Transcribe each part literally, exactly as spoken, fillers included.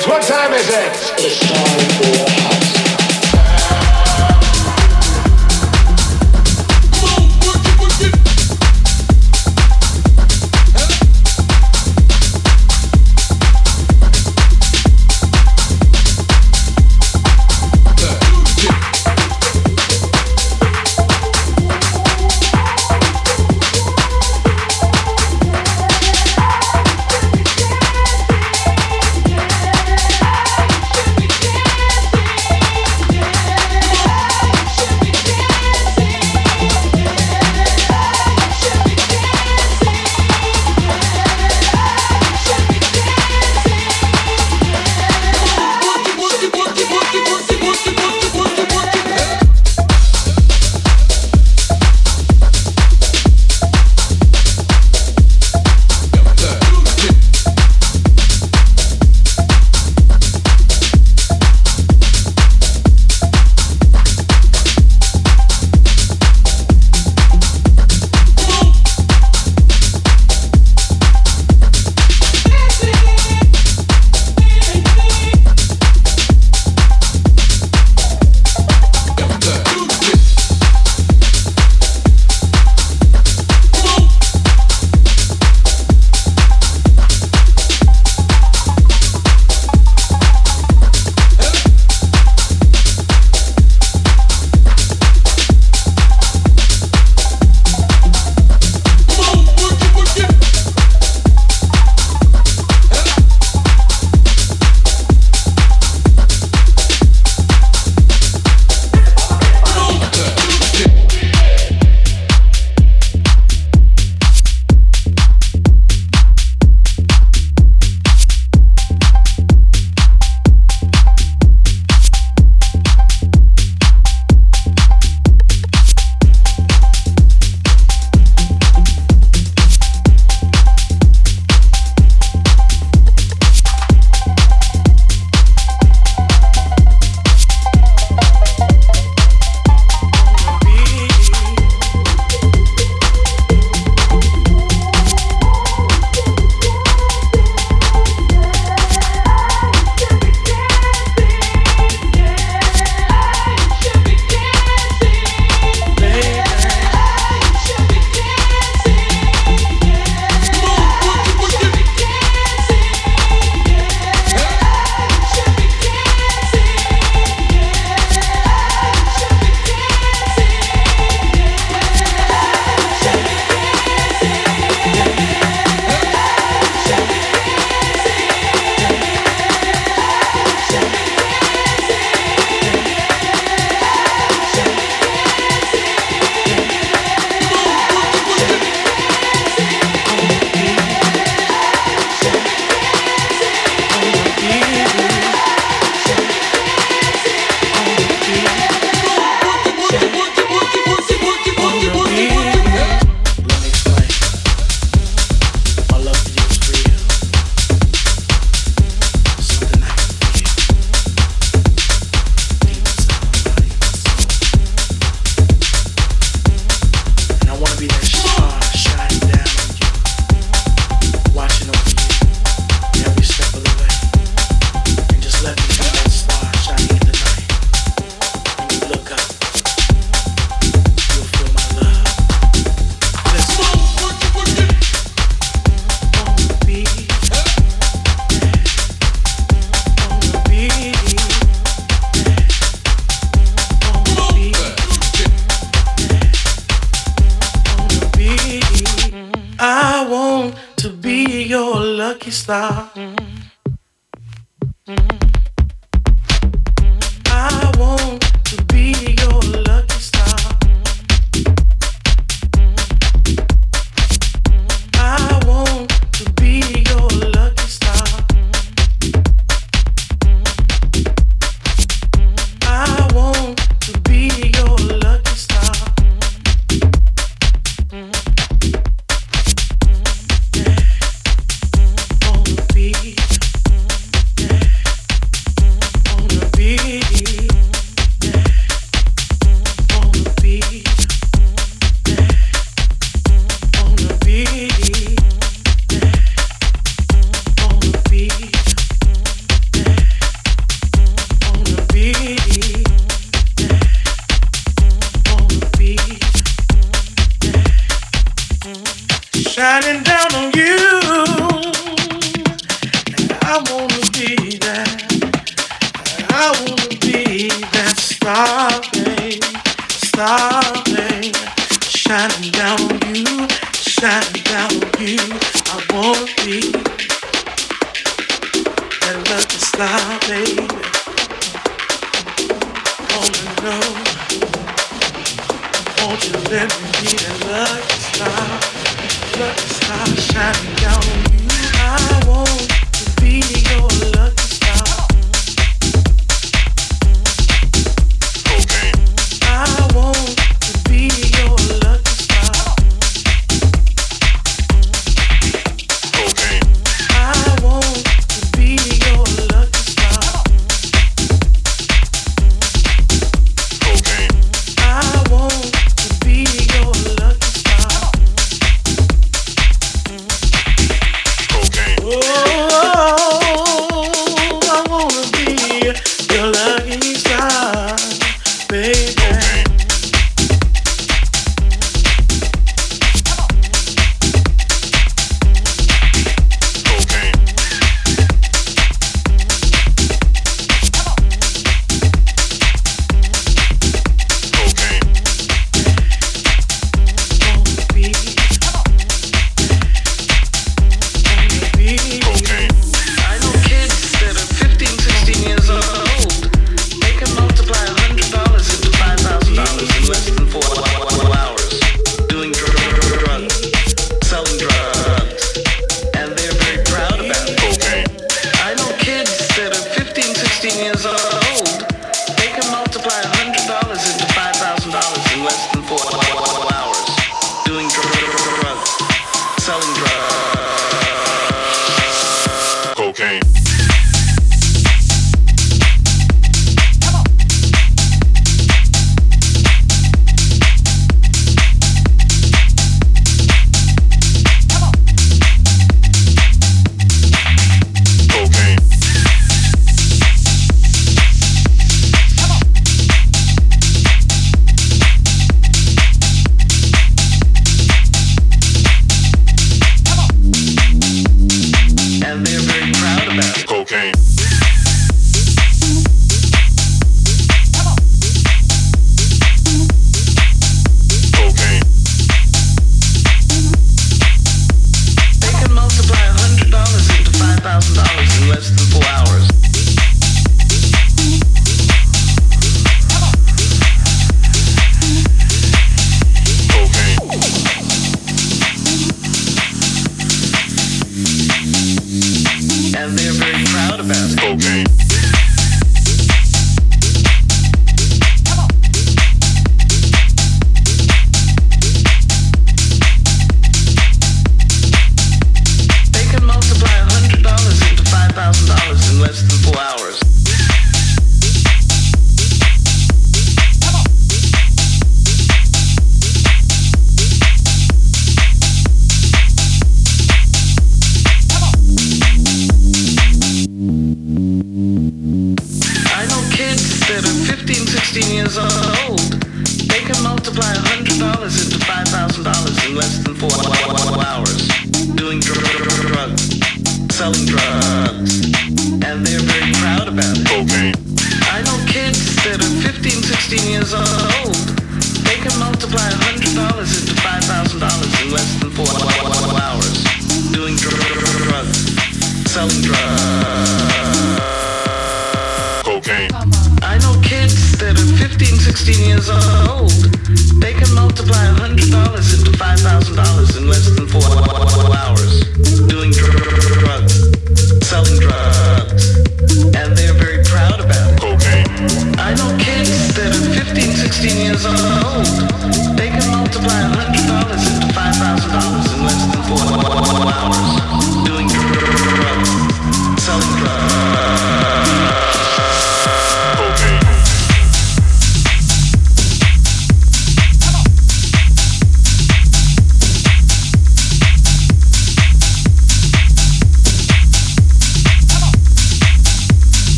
Remix. What time is it? It's time for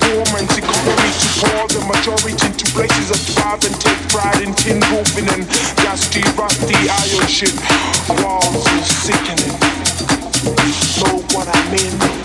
performance. It corporates to pause the majority to places of thrive and take pride in tin roofing and dusty, rusty iron shit. Walls are sickening. Know what I mean?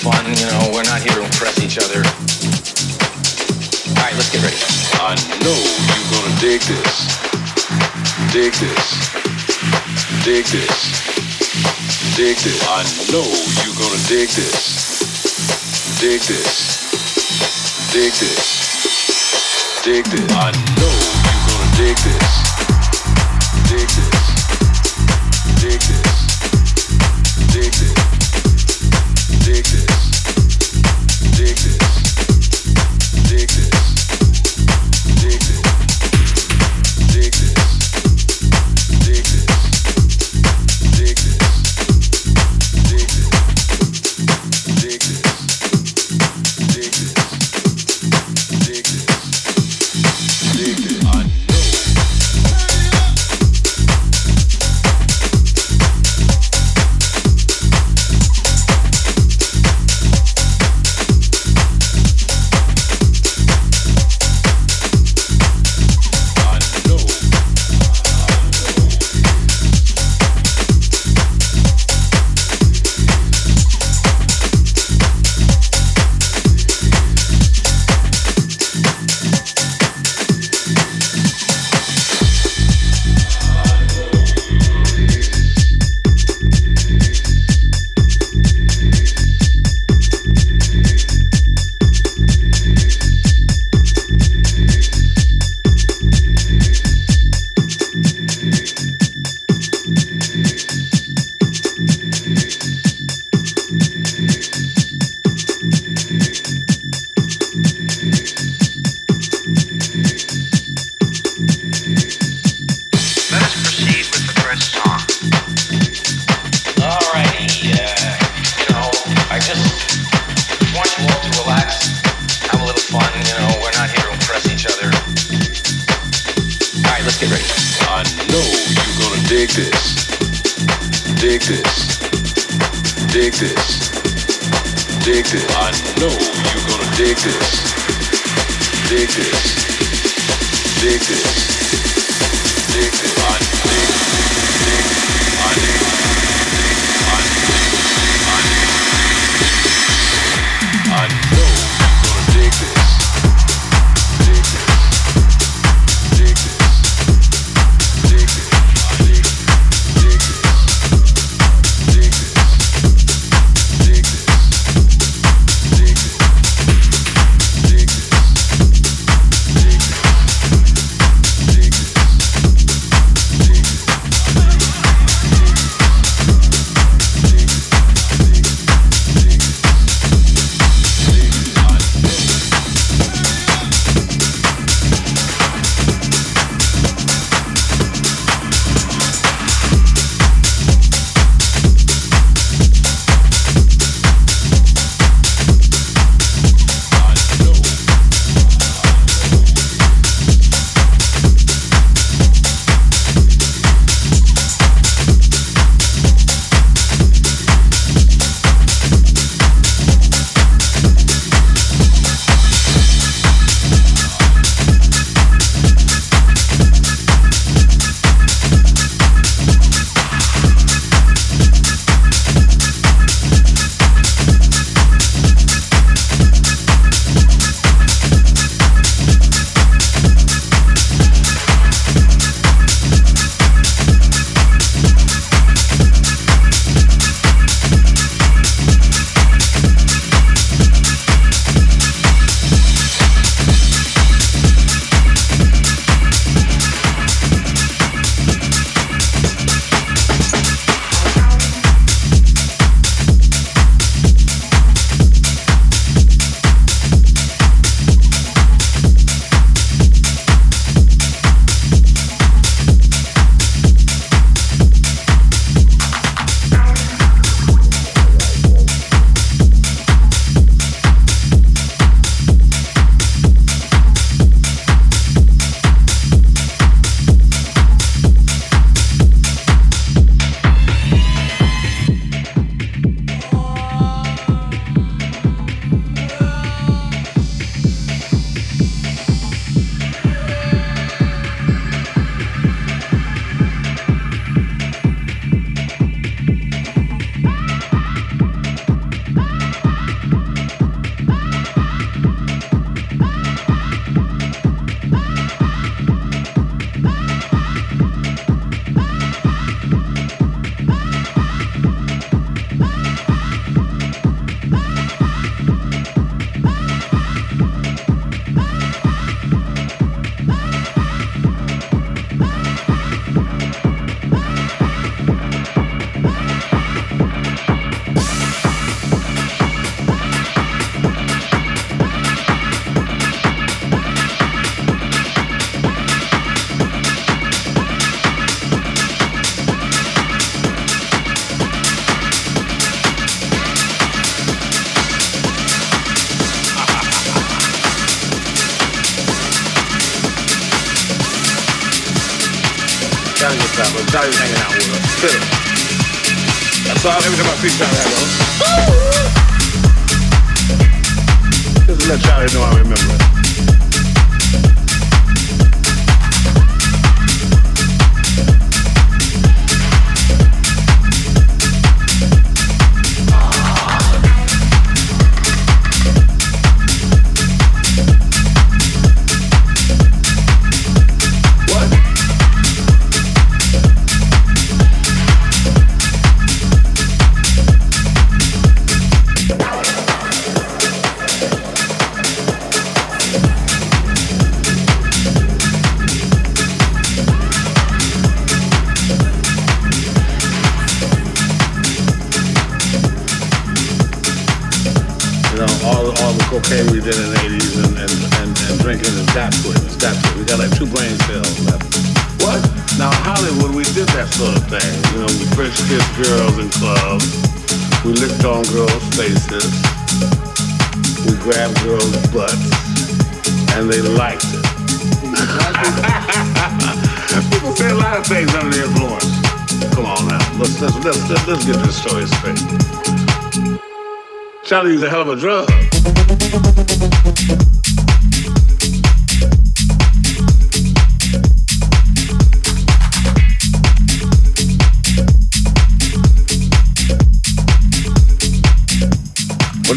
fun, you know, we're not here to impress each other. All right, let's get ready. I know you're gonna dig this. Dig this. Dig this. Dig this. I know you're gonna dig this. Dig this. Dig this. Dig this. I know you're gonna dig this. Dig this. Dig this. Dig this. Dig this, dig this, dig this, dig this, dig this. Shawty was hanging out with us. Still. I saw every time I see Shawty, I go, just to let Shawty know I remember it. Okay, we did in the eighties and, and, and, and drinking and that's it, and that's it. We got like two brain cells left. What? Now Hollywood, we did that sort of thing. You know, we French kissed girls in clubs. We licked on girls' faces. We grabbed girls' butts. And they liked it. People say a lot of things under the influence. Come on now, let's, let's, let's, let's get this story straight. Charlie's a hell of a drug. Well,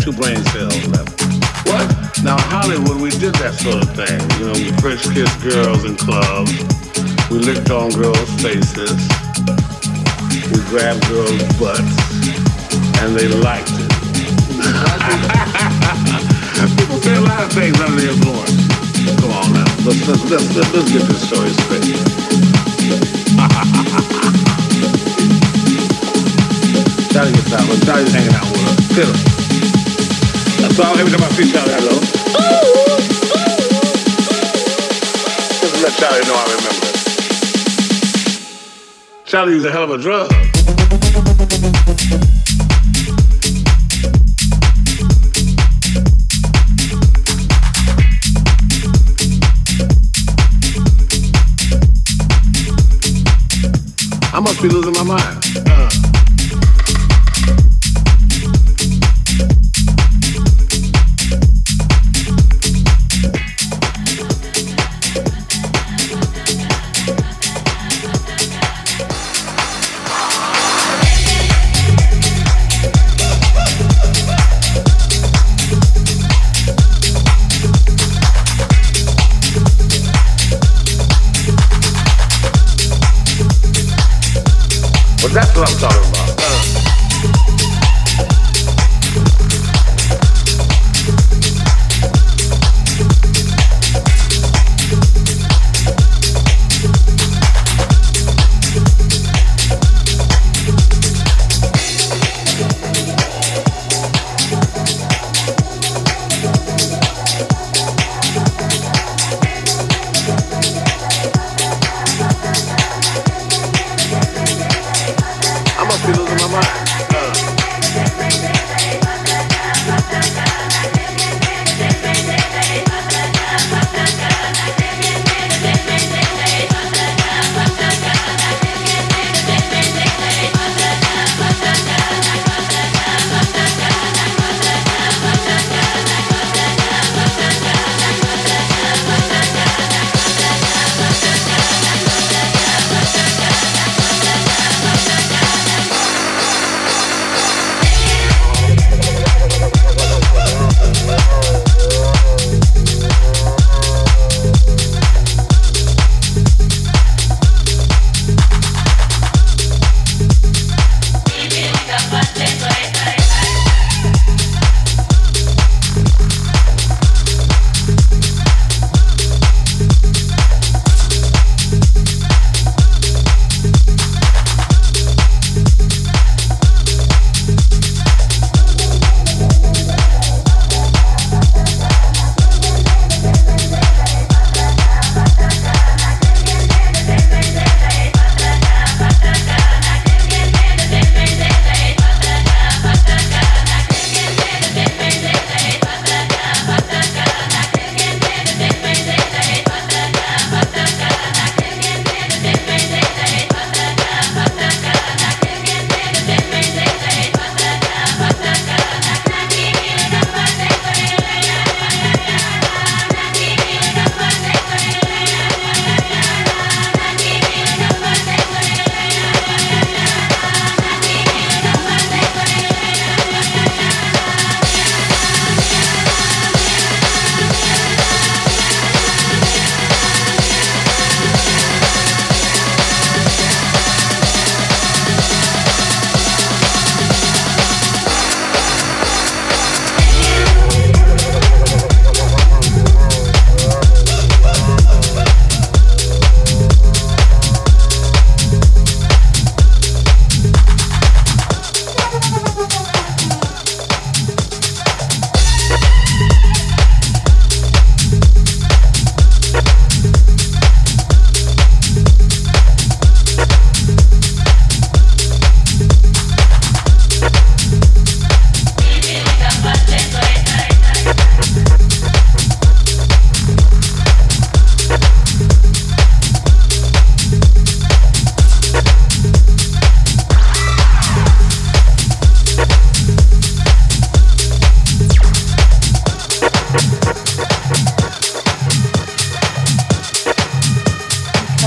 Two brain cells left. What? Now Hollywood, we did that sort of thing. You know, we French kissed girls in clubs. We licked on girls' faces. We grabbed girls' butts, and they liked it. People say a lot of things under the influence. Come on now, let's let's let's, let's, let's get this story straight. Charlie gets out, but Charlie's hanging out with us. Kill him. So every time I see Charlie, I go, just to let Charlie know I remember it. Charlie was a hell of a drug. I must be losing my mind. Uh. I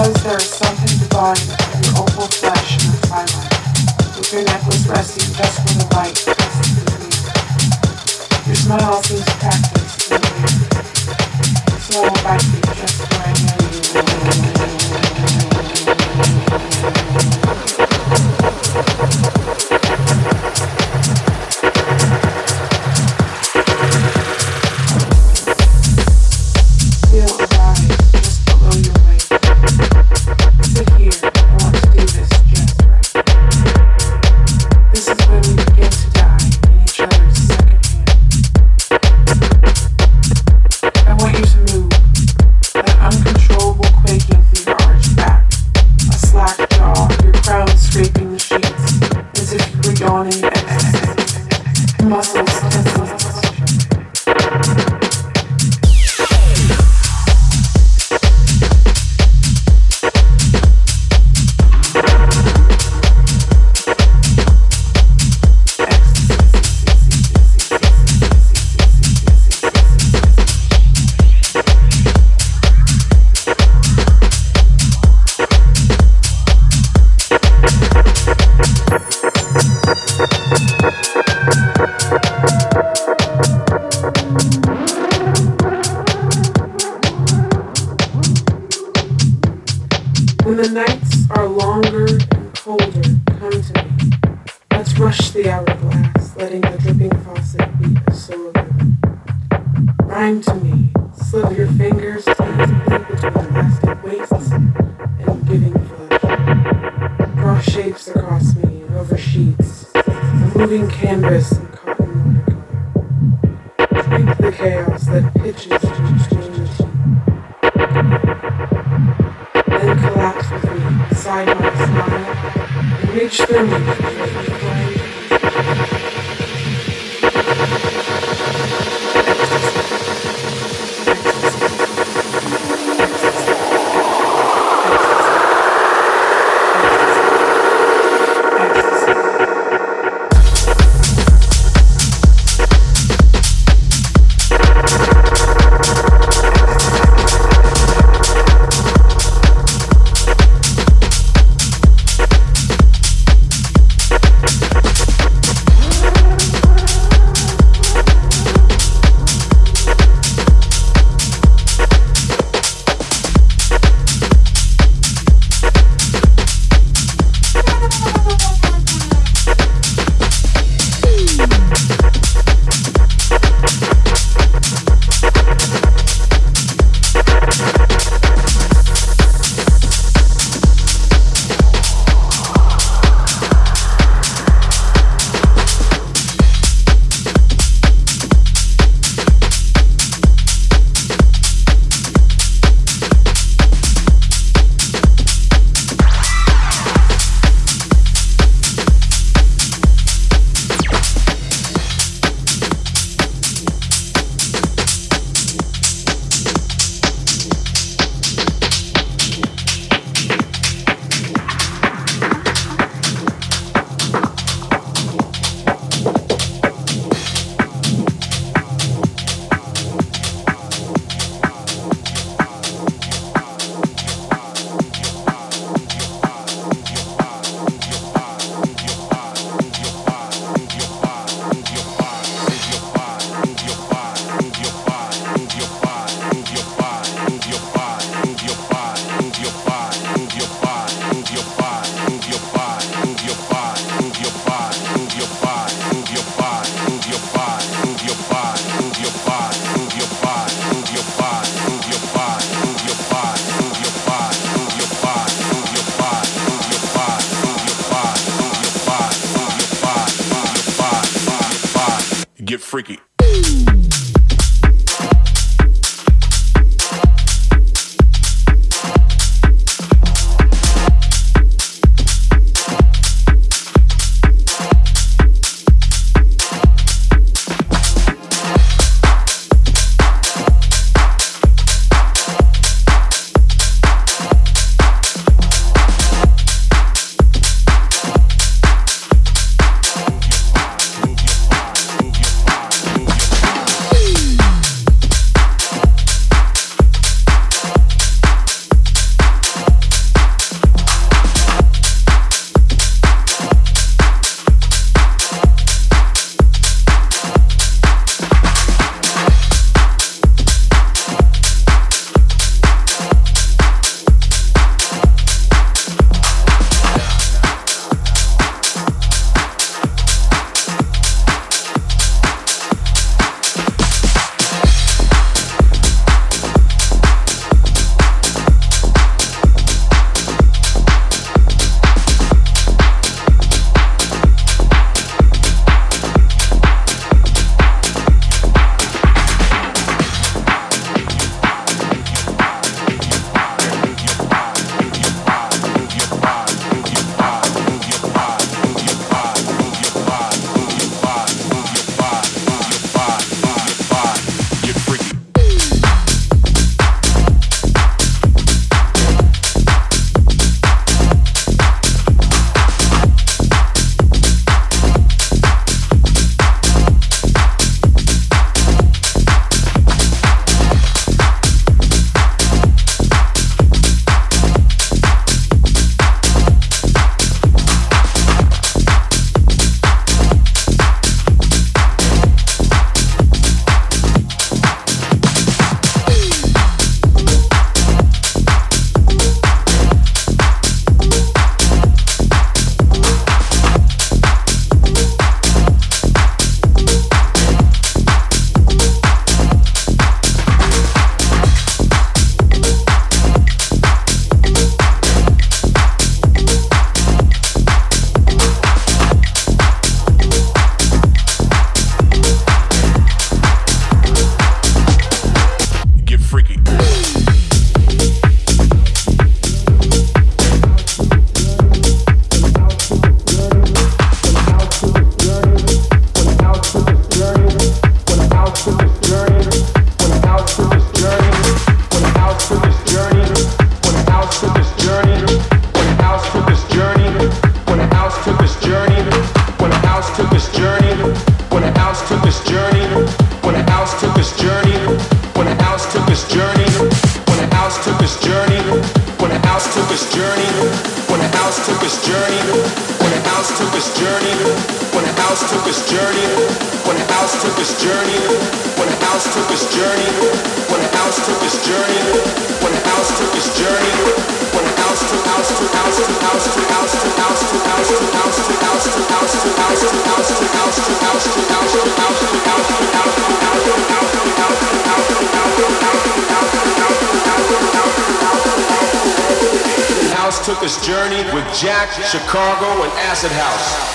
because there is something divine in the opal flash and the twilight, with your necklace resting just when the light passes through me. Your smile seems practiced in me, so I will back you just where I know you will. journey, when the house took its journey, when the house took its journey, when the house took its journey, when the house took its journey, when the house took its journey, when the house took its journey, when the house took its journey, when the house took its journey, when the house took house to house to house to house to house to house to house to house to house to house to house to house to house to house to house to house to house took us journey with Jack, Chicago, and Acid House.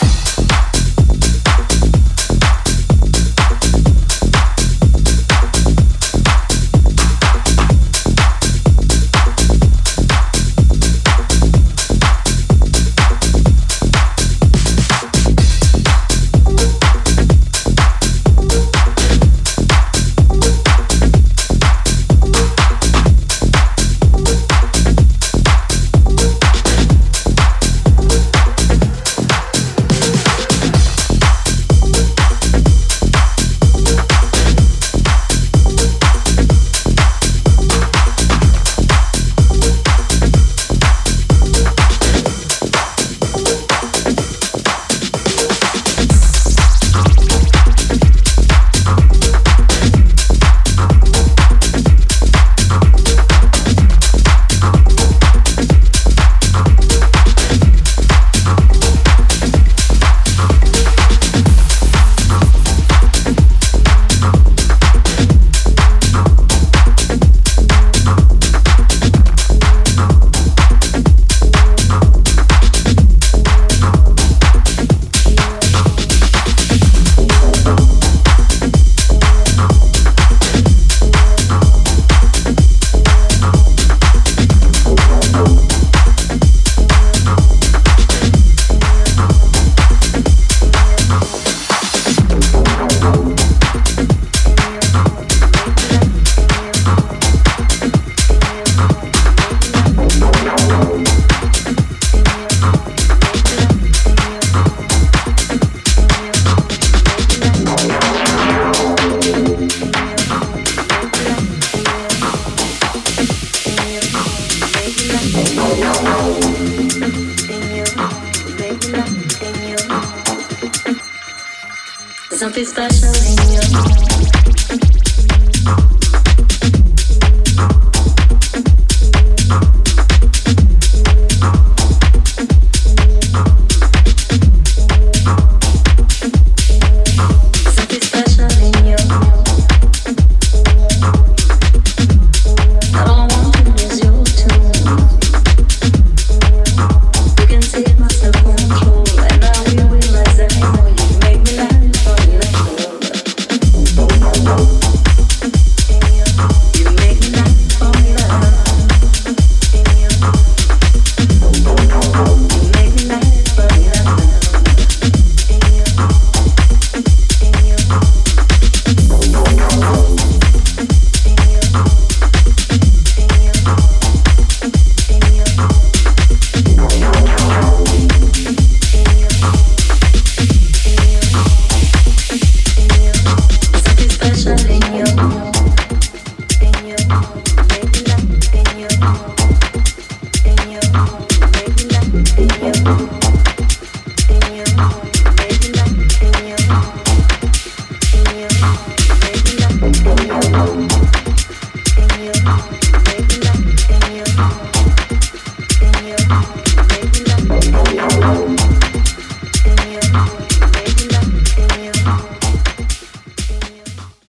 Something special in you.